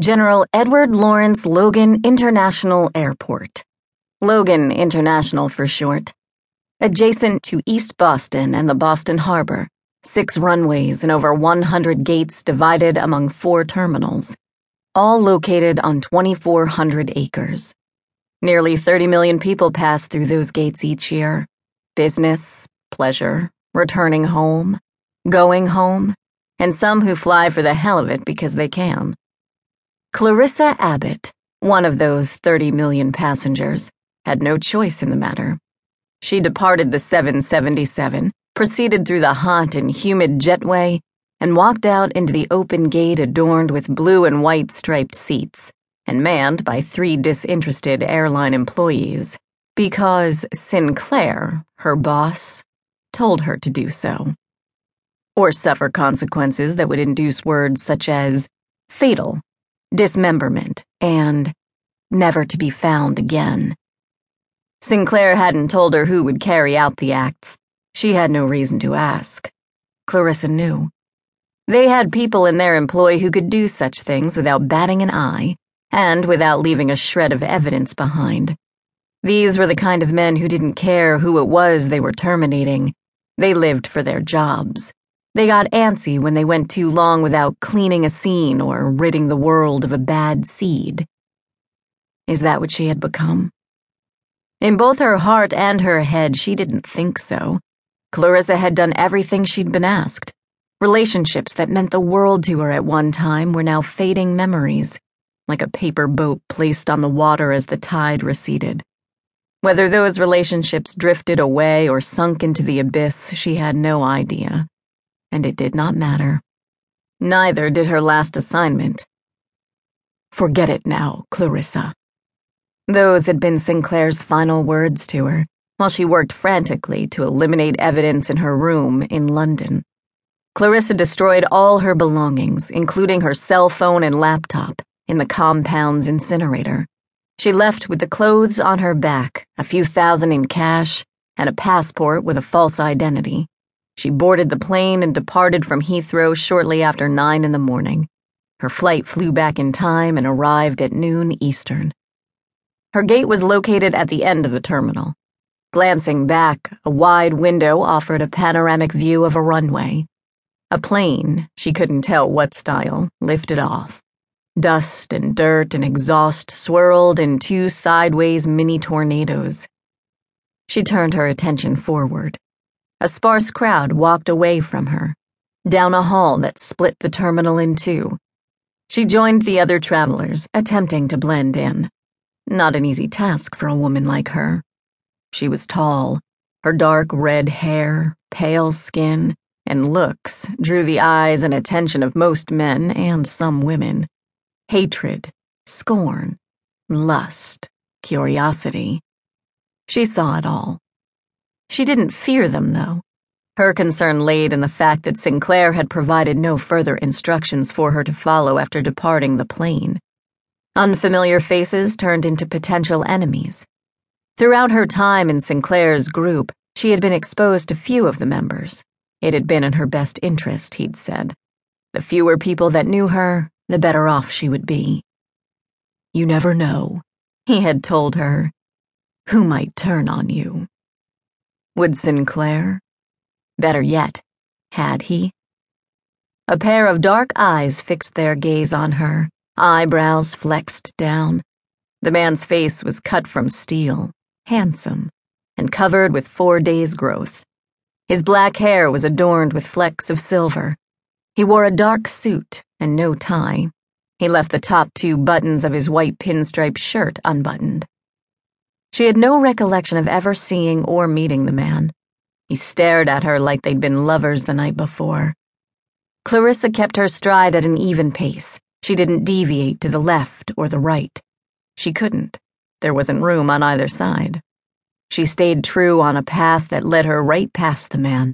General Edward Lawrence Logan International Airport. Logan International for short. Adjacent to East Boston and the Boston Harbor, 6 runways and over 100 gates divided among 4 terminals, all located on 2,400 acres. Nearly 30 million people pass through those gates each year. Business, pleasure, returning home, going home, and some who fly for the hell of it because they can. Clarissa Abbott, one of those 30 million passengers, had no choice in the matter. She departed the 777, proceeded through the hot and humid jetway, and walked out into the open gate adorned with blue and white striped seats, and manned by 3 disinterested airline employees, because Sinclair, her boss, told her to do so, or suffer consequences that would induce words such as fatal, dismemberment, and never to be found again. Sinclair hadn't told her who would carry out the acts. She had no reason to ask. Clarissa knew. They had people in their employ who could do such things without batting an eye and without leaving a shred of evidence behind. These were the kind of men who didn't care who it was they were terminating. They lived for their jobs. They got antsy when they went too long without cleaning a scene or ridding the world of a bad seed. Is that what she had become? In both her heart and her head, she didn't think so. Clarissa had done everything she'd been asked. Relationships that meant the world to her at one time were now fading memories, like a paper boat placed on the water as the tide receded. Whether those relationships drifted away or sunk into the abyss, she had no idea, and it did not matter. Neither did her last assignment. "Forget it now, Clarissa." Those had been Sinclair's final words to her while she worked frantically to eliminate evidence in her room in London. Clarissa destroyed all her belongings, including her cell phone and laptop, in the compound's incinerator. She left with the clothes on her back, a few thousand in cash, and a passport with a false identity. She boarded the plane and departed from Heathrow shortly after 9 in the morning. Her flight flew back in time and arrived at noon Eastern. Her gate was located at the end of the terminal. Glancing back, a wide window offered a panoramic view of a runway. A plane, she couldn't tell what style, lifted off. Dust and dirt and exhaust swirled in 2 sideways mini tornadoes. She turned her attention forward. A sparse crowd walked away from her, down a hall that split the terminal in 2. She joined the other travelers, attempting to blend in. Not an easy task for a woman like her. She was tall. Her dark red hair, pale skin, and looks drew the eyes and attention of most men and some women. Hatred, scorn, lust, curiosity. She saw it all. She didn't fear them, though. Her concern laid in the fact that Sinclair had provided no further instructions for her to follow after departing the plane. Unfamiliar faces turned into potential enemies. Throughout her time in Sinclair's group, she had been exposed to few of the members. It had been in her best interest, he'd said. The fewer people that knew her, the better off she would be. "You never know," he had told her, "who might turn on you." Would Sinclair? Better yet, had he? A pair of dark eyes fixed their gaze on her, eyebrows flexed down. The man's face was cut from steel, handsome, and covered with 4 days' growth. His black hair was adorned with flecks of silver. He wore a dark suit and no tie. He left the top 2 buttons of his white pinstripe shirt unbuttoned. She had no recollection of ever seeing or meeting the man. He stared at her like they'd been lovers the night before. Clarissa kept her stride at an even pace. She didn't deviate to the left or the right. She couldn't. There wasn't room on either side. She stayed true on a path that led her right past the man,